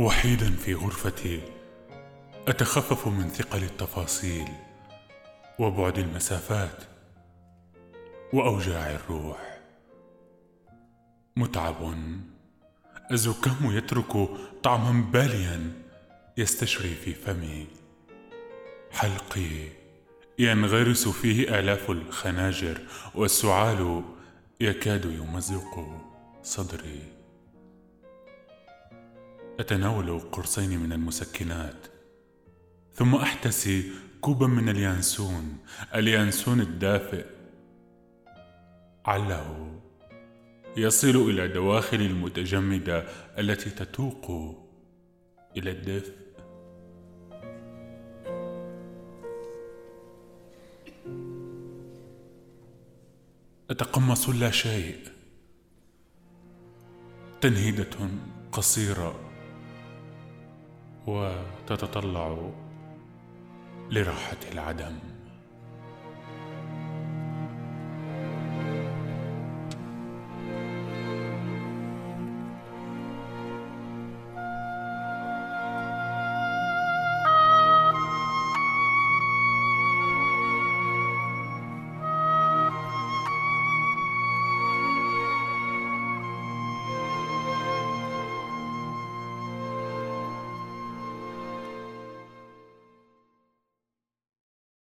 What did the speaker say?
وحيدا في غرفتي، أتخفف من ثقل التفاصيل وبعد المسافات وأوجاع الروح. متعب، الزكام يترك طعما باليا يستشري في فمي، حلقي ينغرس فيه آلاف الخناجر والسعال يكاد يمزق صدري. أتناول قرصين من المسكنات ثم أحتسي كوبا من اليانسون الدافئ، عله يصل إلى دواخل المتجمدة التي تتوق إلى الدفء. أتقمص لا شيء، تنهيدة قصيرة وتتطلع لراحة العدم.